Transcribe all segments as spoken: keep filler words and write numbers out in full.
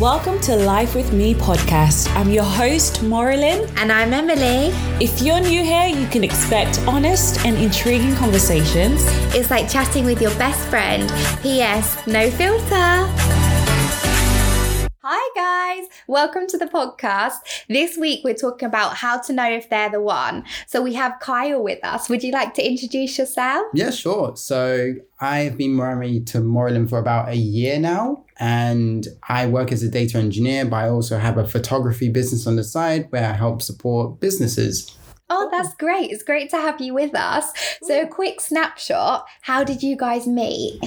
Welcome to Life With Me Podcast. I'm your host, Maurylyn. And I'm Emily. If you're new here, you can expect honest and intriguing conversations. It's like chatting with your best friend. P S. No filter. Hi guys, welcome to the podcast. This week we're talking about how to know if they're the one. So we have Kyle with us. Would you like to introduce yourself? Yeah, sure. So I've been married to Maurylyn for about a year now, and I work as a data engineer, but I also have a photography business on the side where I help support businesses. Oh, that's great. It's great to have you with us. So a quick snapshot, how did you guys meet?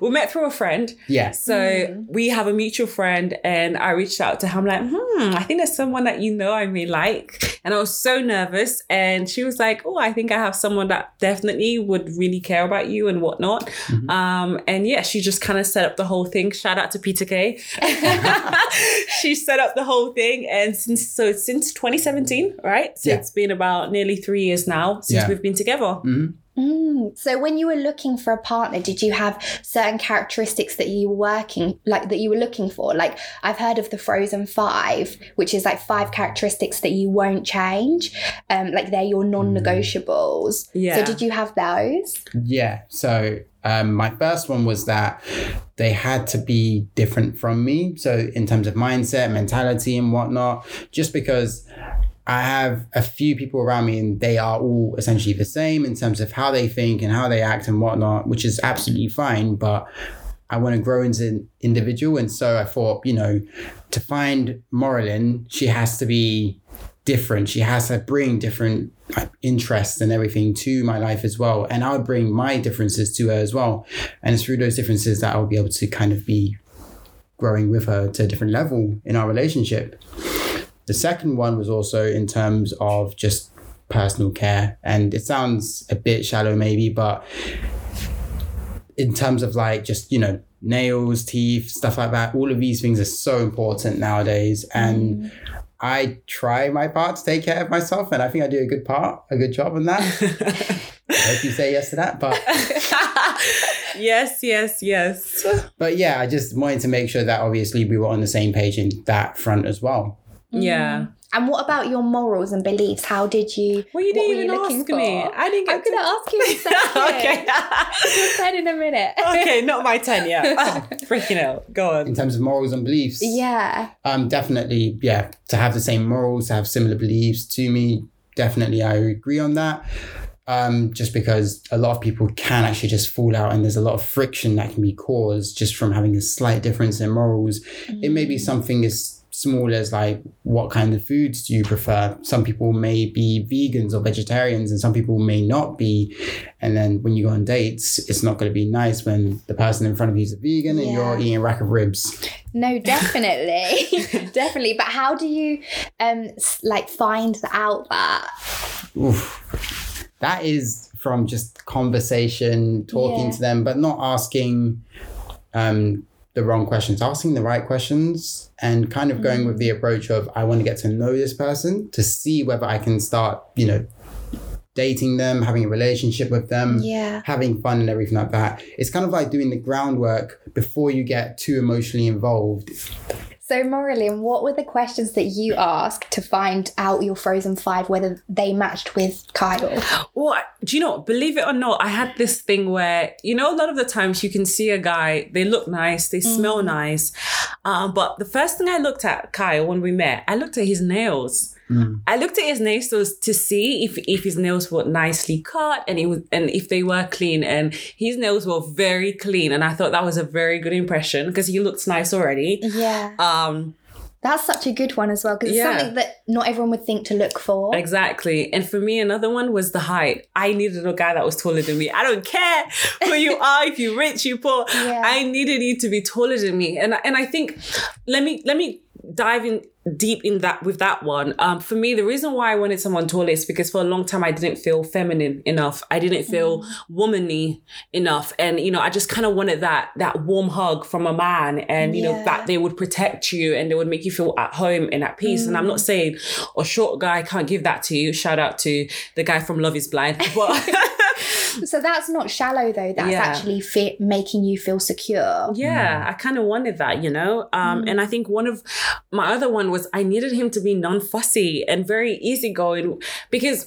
We met through a friend. Yeah. So mm. we have a mutual friend, and I reached out to her. I'm like, hmm, I think there's someone that you know I may like. And I was so nervous. And she was like, oh, I think I have someone that definitely would really care about you and whatnot. Mm-hmm. Um, and yeah, she just kind of set up the whole thing. Shout out to Peter Kay. She set up the whole thing. And since so since twenty seventeen, right? So yeah. It's been about nearly three years now since yeah. we've been together. Mm-hmm. Mm. So when you were looking for a partner, did you have certain characteristics that you were working, like that you were looking for? Like I've heard of the Frozen Five, which is like five characteristics that you won't change. Um, like they're your non-negotiables. Yeah. So did you have those? Yeah. So um, my first one was that they had to be different from me. So in terms of mindset, mentality and whatnot, just because I have a few people around me and they are all essentially the same in terms of how they think and how they act and whatnot, which is absolutely fine. But I want to grow as an individual. And so I thought, you know, to find Maurylyn, she has to be different. She has to bring different interests and everything to my life as well. And I would bring my differences to her as well. And it's through those differences that I'll be able to kind of be growing with her to a different level in our relationship. The second one was also in terms of just personal care. And it sounds a bit shallow maybe, but in terms of like just, you know, nails, teeth, stuff like that, all of these things are so important nowadays. And mm. I try my part to take care of myself. And I think I do a good part, a good job on that. I hope you say yes to that, but... Yes, yes, yes. But yeah, I just wanted to make sure that obviously we were on the same page in that front as well. Yeah. Mm. And what about your morals and beliefs? How did you? Well, you didn't even ask me. I didn't get I'm to... going to ask you in a second. Okay. Your turn in a minute. Okay, not my turn yet. Oh, freaking out. Go on. In terms of morals and beliefs. Yeah. Um, definitely, yeah. To have the same morals, to have similar beliefs to me. Definitely, I agree on that. Um, just because a lot of people can actually just fall out and there's a lot of friction that can be caused just from having a slight difference in morals. Mm. It may be something as small as like, what kind of foods do you prefer? Some people may be vegans or vegetarians and some people may not be. And then when you go on dates, it's not going to be nice when the person in front of you is a vegan and yeah. you're eating a rack of ribs. No, definitely. Definitely. But how do you um like find out that? Oof. That is from just conversation, talking yeah. to them, but not asking um the wrong questions, asking the right questions and kind of going with the approach of I want to get to know this person to see whether I can start, you know, dating them, having a relationship with them, yeah. having fun and everything like that. It's kind of like doing the groundwork before you get too emotionally involved. So Maurylyn, what were the questions that you asked to find out your Frozen Five, whether they matched with Kyle? Well, do you know, believe it or not, I had this thing where, you know, a lot of the times you can see a guy, they look nice, they mm. smell nice. Um, but the first thing I looked at Kyle when we met, I looked at his nails. Mm. I looked at his nails to see if, if his nails were nicely cut and, it was, and if they were clean. And his nails were very clean. And I thought that was a very good impression because he looks nice already. Yeah. Um, That's such a good one as well because yeah. it's something that not everyone would think to look for. Exactly. And for me, another one was the height. I needed a guy that was taller than me. I don't care who you are, if you're rich, you're poor. Yeah. I needed you to be taller than me. And, and I think, let me let me dive in deep in that with that one. Um, for me, the reason why I wanted someone taller is because for a long time I didn't feel feminine enough. I didn't feel mm. womanly enough, and you know, I just kind of wanted that that warm hug from a man, and you yeah. know that they would protect you and they would make you feel at home and at peace. Mm. And I'm not saying a short guy can't give that to you. Shout out to the guy from Love Is Blind, but So that's not shallow though. That's yeah. actually fe- making you feel secure. Yeah. Mm. I kind of wanted that, you know? Um, mm. And I think one of my other one was I needed him to be non-fussy and very easygoing, because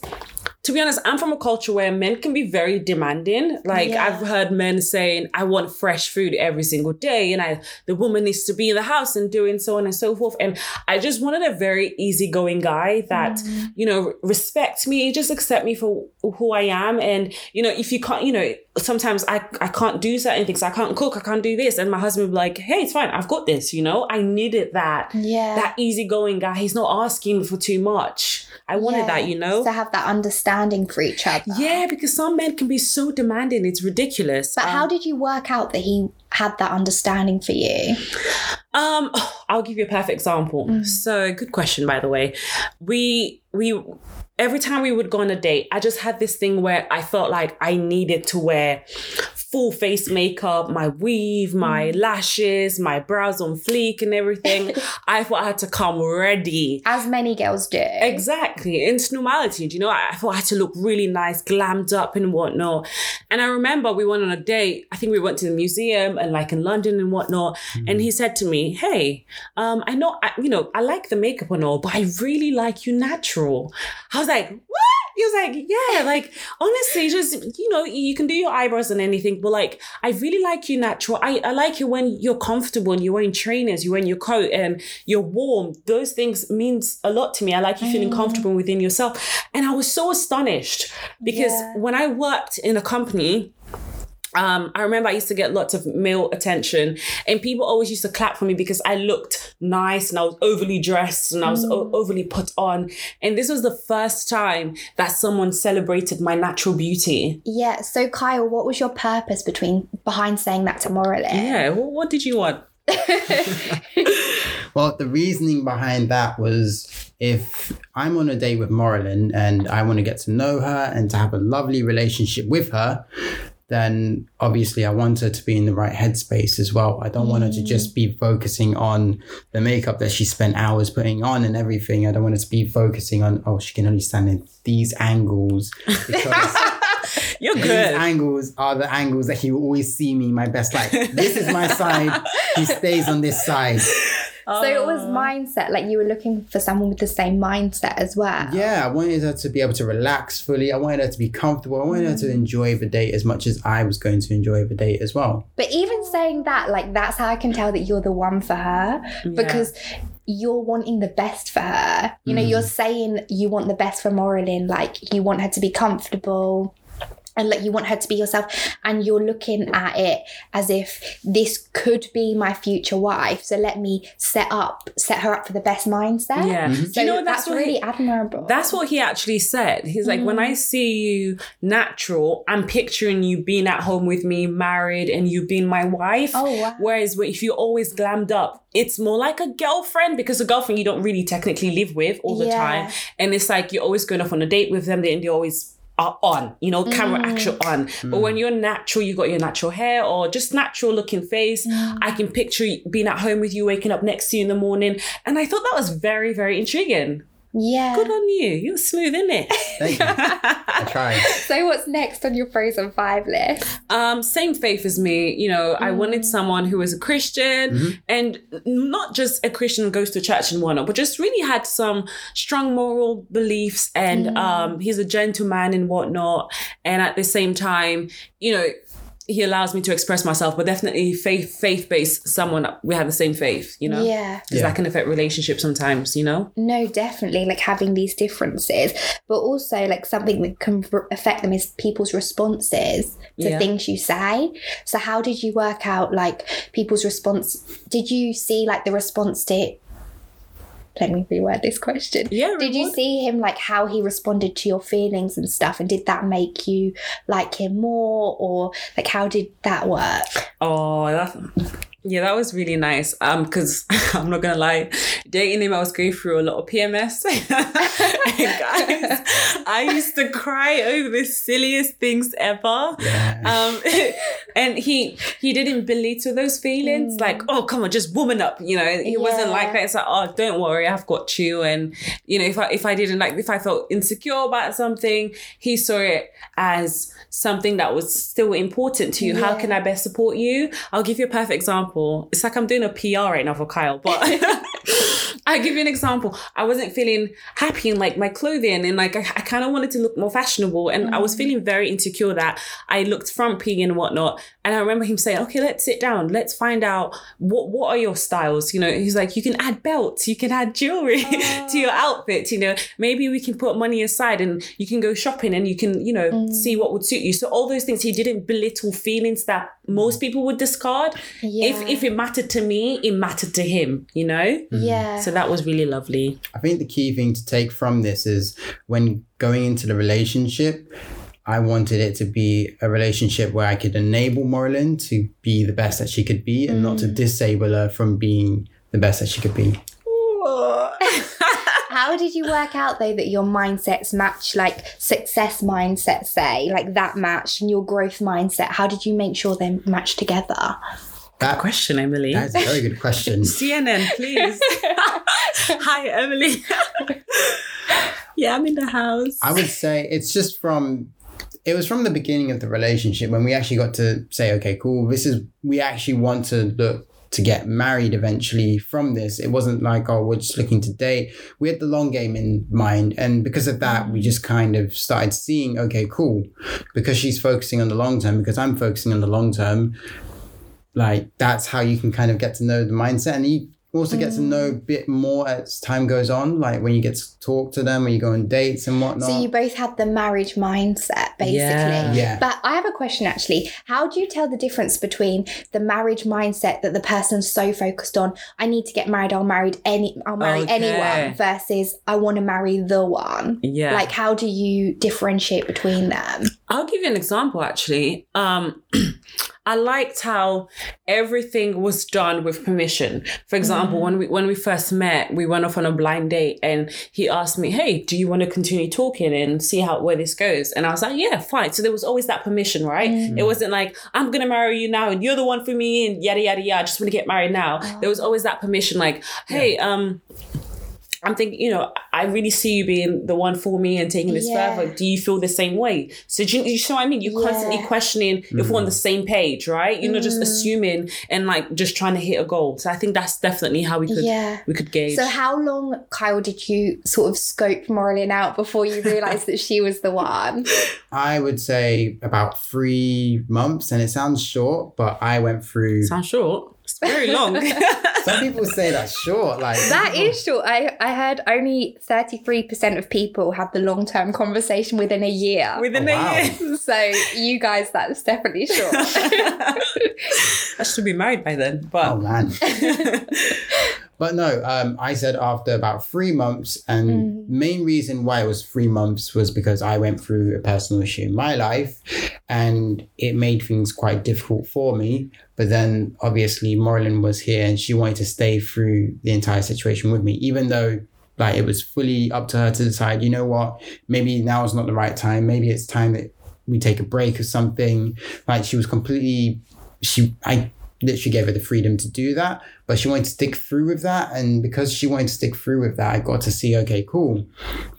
to be honest, I'm from a culture where men can be very demanding. Like yeah. I've heard men saying, I want fresh food every single day. And I, the woman needs to be in the house and doing so on and so forth. And I just wanted a very easygoing guy that, mm. you know, respects me, just accept me for who I am. And, you know, if you can't, you know, sometimes I, I can't do certain things. I can't cook. I can't do this. And my husband would be like, hey, it's fine. I've got this, you know, I needed that. Yeah. That easygoing guy. He's not asking for too much. I wanted yeah, that, you know. To have that understanding for each other. Yeah, because some men can be so demanding. It's ridiculous. But um, how did you work out that he had that understanding for you? Um, oh, I'll give you a perfect example. Mm. So good question, by the way. We, we... Every time we would go on a date, I just had this thing where I felt like I needed to wear full face makeup, my weave, my mm. lashes, my brows on fleek and everything. I thought I had to come ready. As many girls do. Exactly. It's normality. Do you know, I thought I had to look really nice, glammed up and whatnot. And I remember we went on a date. I think we went to the museum and like in London and whatnot. Mm. And he said to me, hey, um, I know, I, you know, I like the makeup and all, but I really like you natural. How's like, what? He was like, yeah, like, honestly, just, you know, you can do your eyebrows and anything, but like, I really like you natural. I, I like you when you're comfortable and you're wearing trainers, you're wearing your coat and you're warm. Those things means a lot to me. I like you mm. feeling comfortable within yourself. And I was so astonished because yeah. when I worked in a company, Um, I remember I used to get lots of male attention and people always used to clap for me because I looked nice and I was overly dressed and I was mm. o- overly put on. And this was the first time that someone celebrated my natural beauty. Yeah. So Kyle, what was your purpose between behind saying that to Morale? Yeah. Well, what did you want? Well, the reasoning behind that was if I'm on a date with Moralyn and I want to get to know her and to have a lovely relationship with her, then obviously I want her to be in the right headspace as well. I don't mm. want her to just be focusing on the makeup that she spent hours putting on and everything. I don't want her to be focusing on, oh, she can only stand in these angles because You're good. These angles are the angles that he will always see me my best light. This is my side. He stays on this side. So it was mindset, like you were looking for someone with the same mindset as well. Yeah, I wanted her to be able to relax fully. I wanted her to be comfortable. I wanted mm. her to enjoy the date as much as I was going to enjoy the date as well. But even saying that, like, that's how I can tell that you're the one for her yeah. because you're wanting the best for her. You know, mm. you're saying you want the best for Moralyn, like you want her to be comfortable. And like you want her to be yourself and you're looking at it as if this could be my future wife. So let me set up, set her up for the best mindset. Yeah. Mm-hmm. So you know, that's, that's really he, admirable. That's what he actually said. He's like, mm. when I see you natural, I'm picturing you being at home with me, married, and you being my wife. Oh, wow. Whereas if you're always glammed up, it's more like a girlfriend, because a girlfriend you don't really technically live with all the yeah. time. And it's like, you're always going off on a date with them and they're always are on, you know, camera mm. action on. Mm. But when you're natural, you got your natural hair or just natural looking face. Mm. I can picture being at home with you, waking up next to you in the morning. And I thought that was very, very intriguing. Yeah. Good on you. You're smooth, innit? Thank you. I tried. So what's next on your Frozen Five list? Um, same faith as me. You know, mm. I wanted someone who was a Christian mm-hmm. and not just a Christian who goes to church and whatnot, but just really had some strong moral beliefs and mm. um, he's a gentleman and whatnot. And at the same time, you know, he allows me to express myself, but definitely faith, faith-based someone. We have the same faith, you know? Yeah. Because yeah. that can affect relationships sometimes, you know? No, definitely. Like having these differences, but also like something that can affect them is people's responses to yeah. things you say. So how did you work out like people's response? Did you see like the response to Let me reword this question. Yeah. Did you see him, like, how he responded to your feelings and stuff? And did that make you like him more? Or, like, how did that work? Oh, that... Yeah, that was really nice. Um, because I'm not gonna lie, dating him, I was going through a lot of P M S. And guys, I used to cry over the silliest things ever. Yeah. Um, And he he didn't belittle those feelings, mm. like, oh, come on, just woman up, you know. It yeah. wasn't like that. It's like, oh, don't worry, I've got you. And, you know, if I, if I didn't like, if I felt insecure about something, he saw it as something that was still important to you. Yeah. How can I best support you? I'll give you a perfect example. It's like I'm doing a P R right now for Kyle, but I'll give you an example. I wasn't feeling happy in like my clothing, and like I, I kind of wanted to look more fashionable, and mm-hmm. I was feeling very insecure that I looked frumpy and whatnot. And I remember him saying, okay, let's sit down. Let's find out what, what are your styles? You know, he's like, you can add belts, you can add jewelry oh. to your outfit. You know, maybe we can put money aside and you can go shopping and you can, you know, mm. see what would suit you. So all those things, he didn't belittle feelings that most people would discard. Yeah. If, if it mattered to me, it mattered to him, you know? Yeah. So that was really lovely. I think the key thing to take from this is when going into the relationship, I wanted it to be a relationship where I could enable Maureen to be the best that she could be and mm. not to disable her from being the best that she could be. How did you work out, though, that your mindsets match, like success mindset, say, like that match, and your growth mindset? How did you make sure they match together? That good question, Emily. That's a very good question. C N N, please. Hi, Emily. Yeah, I'm in the house. I would say it's just from... It was from the beginning of the relationship when we actually got to say, okay, cool, this is... We actually want to look to get married eventually from this. It wasn't like, oh, we're just looking to date. We had the long game in mind. And because of that, we just kind of started seeing, okay, cool. Because she's focusing on the long term, because I'm focusing on the long term, like that's how you can kind of get to know the mindset. And you also get mm. to know a bit more as time goes on, like when you get to talk to them, when you go on dates and whatnot. So you both had the marriage mindset, basically. Yeah. Yeah. But I have a question, actually. How do you tell the difference between the marriage mindset that the person's so focused on, I need to get married, I'll, married any, I'll marry okay. anyone, versus I want to marry the one? Yeah. Like, how do you differentiate between them? I'll give you an example, actually. Um... I liked how everything was done with permission. For example, mm. when we when we first met, we went off on a blind date and he asked me, hey, do you want to continue talking and see how where this goes? And I was like, yeah, fine. So there was always that permission, right? Mm. It wasn't like, I'm going to marry you now and you're the one for me and yada, yada, yada. I just want to get married now. Oh. There was always that permission like, hey, yeah. um... I'm thinking, you know, I really see you being the one for me and taking this yeah. further. Do you feel the same way? So do you, you see what I mean? You're yeah. constantly questioning mm. if we're on the same page, right? You're mm. not just assuming and like just trying to hit a goal. So I think that's definitely how we could yeah. we could gauge. So how long, Kyle, did you sort of scope Maureen out before you realised that she was the one? I would say about three months, and it sounds short, but I went through... Sounds short? It's very long. Some people say that's short. Like that people... is short. I, I heard only thirty-three percent of people have the long-term conversation within a year. Within oh, a wow. year. So you guys, that's definitely short. I should be married by then. But... Oh, man. But no, um, I said after about three months, and mm. main reason why it was three months was because I went through a personal issue in my life and it made things quite difficult for me. But then obviously Maureen was here and she wanted to stay through the entire situation with me, even though like it was fully up to her to decide, you know what, maybe now is not the right time. Maybe it's time that we take a break or something. Like she was completely, she, I, literally gave her the freedom to do that, but she wanted to stick through with that. And because she wanted to stick through with that, I got to see, okay, cool,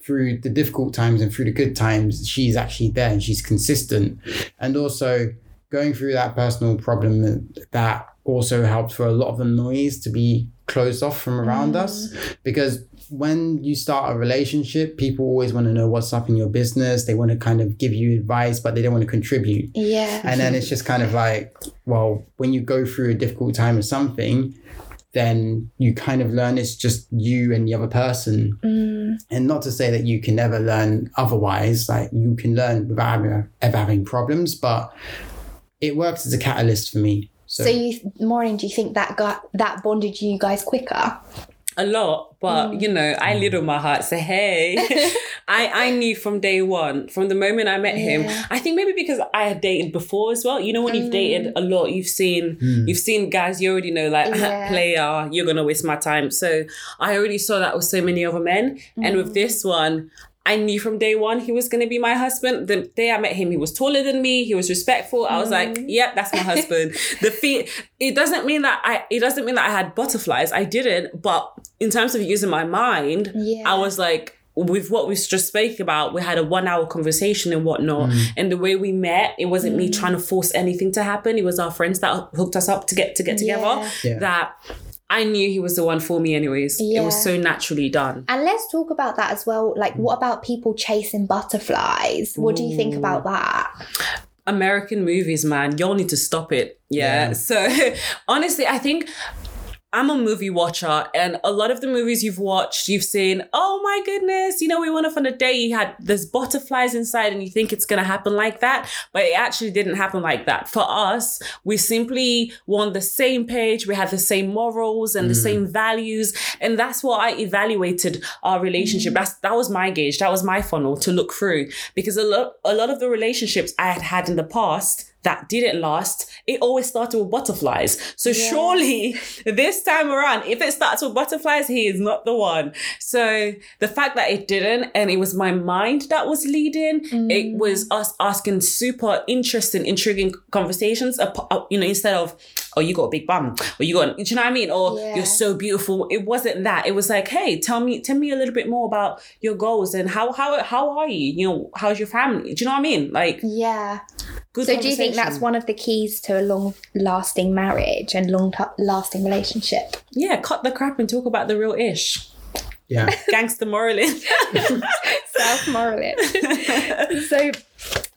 through the difficult times and through the good times, she's actually there and she's consistent. And also going through that personal problem, that also helped for a lot of the noise to be closed off from around mm. us. Because when you start a relationship, people always want to know what's up in your business. They want to kind of give you advice, but they don't want to contribute. Yeah. And then it's just kind of like, well, when you go through a difficult time or something, then you kind of learn it's just you and the other person. Mm. And not to say that you can never learn otherwise, like you can learn without ever, ever having problems, but it works as a catalyst for me. So, so you, Maureen, do you think that got, that bonded you guys quicker? A lot, but mm. you know, I lid on my heart. So hey, I, I knew from day one, from the moment I met yeah. him. I think maybe because I had dated before as well. You know, when mm. you've dated a lot, you've seen mm. you've seen guys you already know, like yeah. player, you're gonna waste my time. So I already saw that with so many other men, mm. and with this one, I knew from day one he was going to be my husband. The day I met him, he was taller than me. He was respectful. I was mm. like, yep, that's my husband. The feet, it doesn't mean that I, it doesn't mean that I had butterflies. I didn't. But in terms of using my mind, yeah. I was like, with what we just spoke about, we had a one hour conversation and whatnot. Mm. And the way we met, it wasn't mm. me trying to force anything to happen. It was our friends that hooked us up to get to get together yeah. Yeah. that I knew he was the one for me anyways. Yeah. It was so naturally done. And let's talk about that as well. Like, what about people chasing butterflies? What Ooh. do you think about that? American movies, man. Y'all need to stop it. Yeah. yeah. So honestly, I think... I'm a movie watcher, and a lot of the movies you've watched, you've seen, oh my goodness, you know, we went off on a date, you had, there's butterflies inside, and you think it's going to happen like that, but it actually didn't happen like that. For us, we simply were on the same page, we had the same morals and mm. the same values, and that's what I evaluated our relationship. That's, that was my gauge, that was my funnel to look through, because a lot, a lot of the relationships I had had in the past that didn't last, it always started with butterflies. So yeah. surely this time around, if it starts with butterflies, he is not the one. So the fact that it didn't, and it was my mind that was leading, mm. it was us asking super interesting, intriguing conversations, you know, instead of, oh, you got a big bum, or you got, do you know what I mean? Or yeah. you're so beautiful. It wasn't that. It was like, hey, tell me, tell me a little bit more about your goals and how, how, how are you? You know, how's your family? Do you know what I mean? Like, yeah. Good so do you think that's one of the keys to a long-lasting marriage and long-lasting relationship? Yeah, cut the crap and talk about the real ish. Yeah. Gangster moralin. Self moralin. So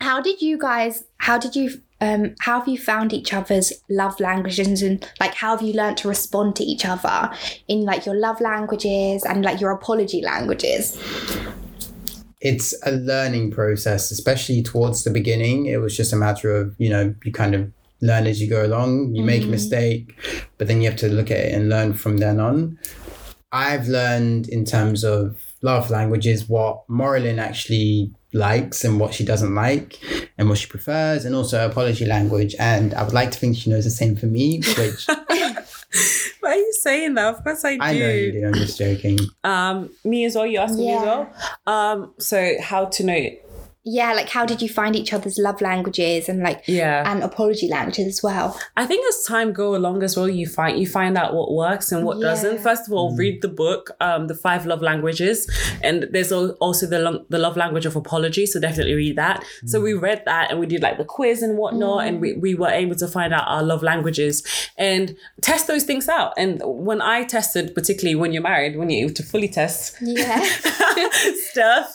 how did you guys, how did you, um, how have you found each other's love languages, and like how have you learned to respond to each other in like your love languages and like your apology languages? It's a learning process, especially towards the beginning. It was just a matter of, you know, you kind of learn as you go along. You mm. make a mistake, but then you have to look at it and learn from then on. I've learned in terms of love languages what Marilyn actually likes and what she doesn't like and what she prefers, and also apology language. And I would like to think she knows the same for me, which... Why are you saying that? Of course I do. I know you do. I'm just joking. Um, me as well. You asked yeah. me as well. Um, so how to know? Yeah, like how did you find each other's love languages and like yeah. and apology languages as well? I think as time go along as well, you find you find out what works and what yeah. doesn't. First of all, mm. read the book, um, The Five Love Languages, and there's also the lo- the love language of apology. So definitely read that. Mm. So we read that and we did like the quiz and whatnot, mm. and we, we were able to find out our love languages and test those things out. And when I tested, particularly when you're married, when you're able to fully test yeah. stuff,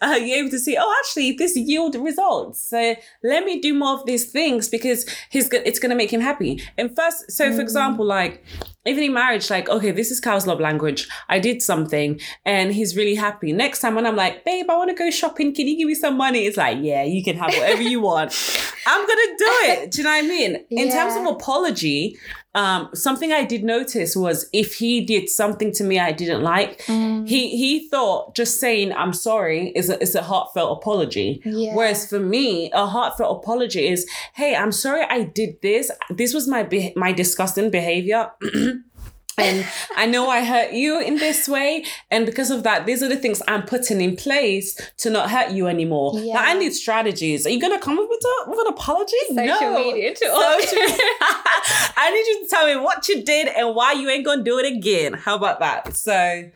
uh, you're able to see, oh, actually this yield results, so let me do more of these things because he's go- it's going to make him happy. And first, so mm. for example, like even in marriage, like, okay, this is Kyle's love language. I did something and he's really happy. Next time when I'm like, babe, I want to go shopping, can you give me some money? It's like, yeah, you can have whatever you want. I'm going to do it. Do you know what I mean? Yeah. In terms of apology, um, something I did notice was if he did something to me I didn't like, mm. he he thought just saying I'm sorry is a, is a heartfelt apology. Yeah. Whereas for me, a heartfelt apology is, hey, I'm sorry I did this. This was my be- my disgusting behavior. And I know I hurt you in this way. And because of that, these are the things I'm putting in place to not hurt you anymore. Yeah. Now, I need strategies. Are you going to come up with, a, with an apology? Social no. media. Social media. I need you to tell me what you did and why you ain't going to do it again. How about that? So... that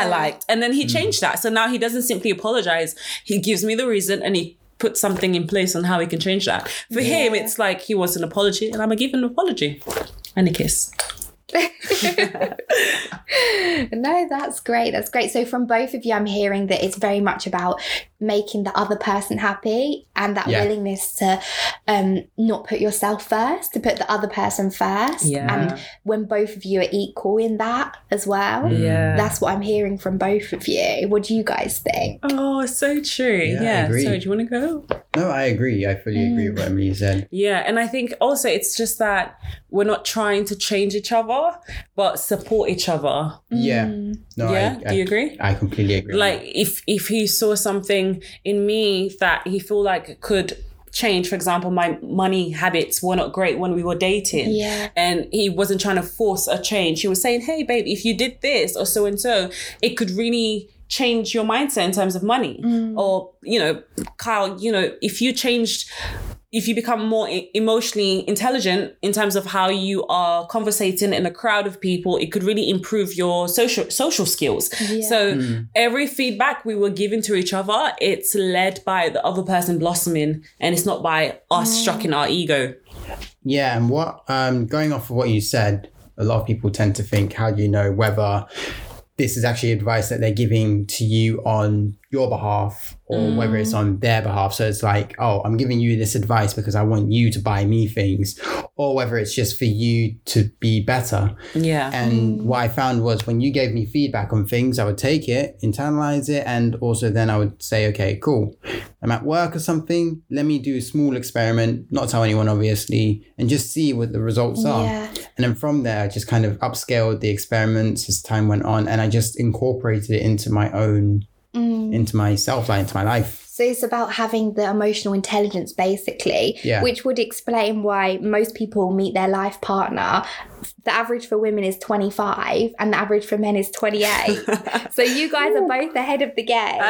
yeah. I liked. And then he changed that. So now he doesn't simply apologize. He gives me the reason and he puts something in place on how he can change that. For yeah. him, it's like he wants an apology and I'm going to give him an apology and a kiss. No, that's great. That's great. So from both of you, I'm hearing that it's very much about making the other person happy and that yeah. willingness to um, not put yourself first, to put the other person first. Yeah. And when both of you are equal in that as well, yeah. that's what I'm hearing from both of you. What do you guys think? Oh, so true. Yeah. yeah. So do you want to go? No, I agree. I fully mm. agree with what Emily said. Yeah. And I think also it's just that we're not trying to change each other, but support each other. Yeah. No, yeah. I, I, do you agree? I completely agree. Like if, if he saw something in me that he felt like could change, for example, my money habits were not great when we were dating. Yeah. And he wasn't trying to force a change. He was saying, hey, babe, if you did this or so and so, it could really change your mindset in terms of money. Mm. Or, you know, Kyle, you know, if you changed, if you become more emotionally intelligent in terms of how you are conversating in a crowd of people, it could really improve your social social skills. Yeah. So mm. every feedback we were giving to each other, it's led by the other person blossoming, and it's not by us mm. stroking our ego. Yeah. And what, um, going off of what you said, a lot of people tend to think, how do you know whether this is actually advice that they're giving to you on your behalf or mm. whether it's on their behalf? So it's like, oh, I'm giving you this advice because I want you to buy me things, or whether it's just for you to be better. Yeah. And mm. what I found was when you gave me feedback on things, I would take it, internalize it. And also then I would say, okay, cool. I'm at work or something. Let me do a small experiment, not tell anyone obviously, and just see what the results are. Yeah. And then from there, I just kind of upscaled the experiments as time went on, and I just incorporated it into my own, mm. into myself, like into my life. So it's about having the emotional intelligence, basically, yeah. which would explain why most people meet their life partner. The average for women is twenty-five and the average for men is twenty-eight. So you guys are both ahead of the game.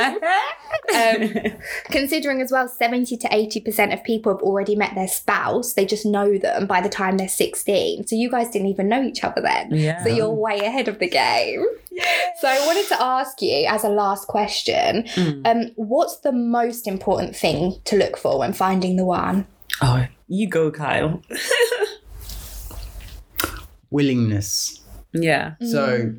Um, considering as well, seventy to eighty percent of people have already met their spouse. They just know them by the time they're sixteen. So you guys didn't even know each other then. Yeah. So you're way ahead of the game. Yeah. So I wanted to ask you as a last question, mm. um, what's the most important thing to look for when finding the one? Oh, you go, Kyle. Willingness. Yeah. So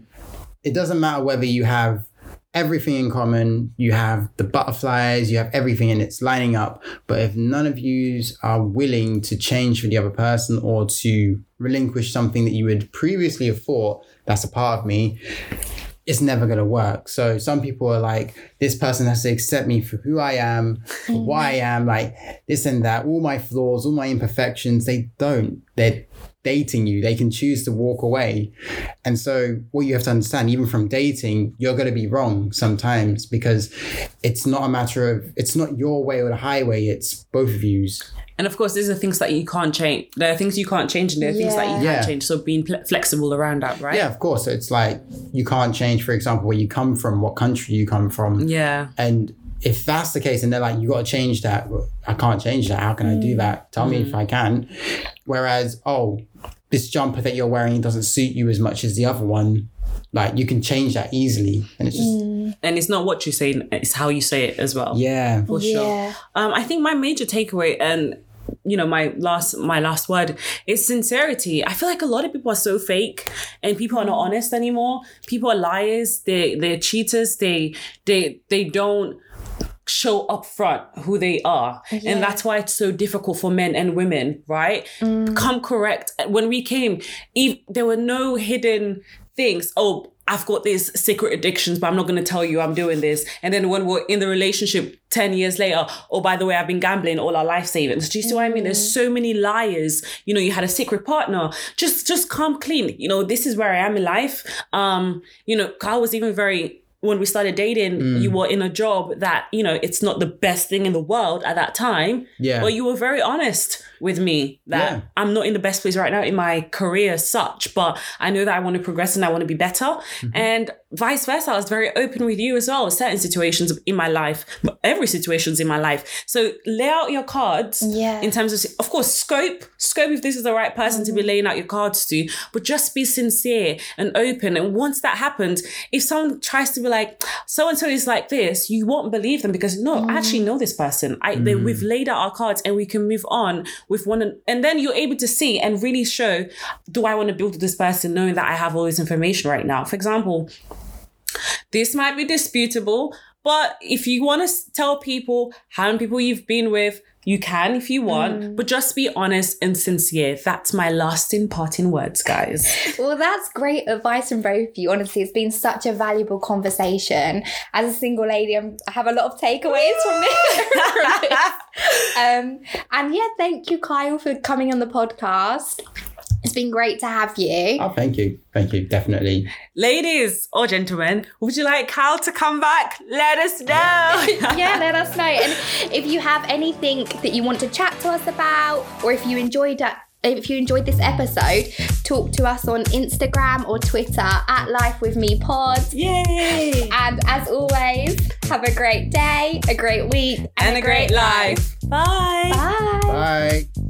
it doesn't matter whether you have everything in common, you have the butterflies, you have everything and it's lining up, but if none of you are willing to change for the other person or to relinquish something that you would previously have thought, that's a part of me, it's never going to work. So some people are like, this person has to accept me for who I am, for mm. why I am, like this and that, all my flaws, all my imperfections. They don't. They're dating you. They can choose to walk away. And so what you have to understand, even from dating, you're going to be wrong sometimes, because it's not a matter of, it's not your way or the highway, it's both of yous. And of course, these are things that you can't change. There are things you can't change and there are yeah. things that you can yeah. change. So being pl- flexible around that, right? Yeah, of course. So it's like you can't change, for example, where you come from, what country you come from. Yeah. And if that's the case and they're like, you got to change that. I can't change that. How can mm. I do that? Tell mm. me if I can. Whereas, oh, this jumper that you're wearing doesn't suit you as much as the other one. Like you can change that easily. And it's just... Mm. And it's not what you say, it's how you say it as well. Yeah. For yeah. sure. Um, I think my major takeaway, and you know, my last my last word is sincerity. I feel like a lot of people are so fake and people are not honest anymore. People are liars, they they're cheaters, they they they don't show up front who they are. Yeah. And that's why it's so difficult for men and women, right? Mm. Come correct. When we came, if, there were no hidden things. Oh, I've got these secret addictions, but I'm not going to tell you I'm doing this. And then when we're in the relationship ten years later, oh, by the way, I've been gambling all our life savings. Do you see what I mean? There's so many liars. You know, you had a secret partner. Just, just come clean. You know, this is where I am in life. Um, you know, Kyle was even very... when we started dating, mm. you were in a job that, you know, it's not the best thing in the world at that time. Yeah. But you were very honest with me that yeah. I'm not in the best place right now in my career such, but I know that I want to progress and I want to be better. Mm-hmm. And vice versa, I was very open with you as well. Certain situations in my life, but every situation's in my life. So lay out your cards yeah. in terms of, of course, scope, scope if this is the right person mm-hmm. to be laying out your cards to, but just be sincere and open. And once that happens, if someone tries to be like, so-and-so is like this, you won't believe them because no, mm. I actually know this person. I, mm. they, we've laid out our cards and we can move on with one. An, and then you're able to see and really show, do I want to build with this person knowing that I have all this information right now? For example, this might be disputable, but if you want to tell people how many people you've been with, you can if you want, mm. but just be honest and sincere. That's my last in parting words, guys. Well, that's great advice from both of you. Honestly, it's been such a valuable conversation. As a single lady, I'm, I have a lot of takeaways from this. um, and yeah, thank you, Kyle, for coming on the podcast. It's been great to have you. Oh, thank you. Thank you. Definitely. Ladies or gentlemen, would you like Kyle to come back? Let us know. Yeah, let us know. And if you have anything that you want to chat to us about, or if you enjoyed If you enjoyed this episode, talk to us on Instagram or Twitter at Life With Me Pod. Yay! And as always, have a great day, a great week, and, and a, a great, great life. life. Bye. Bye. Bye.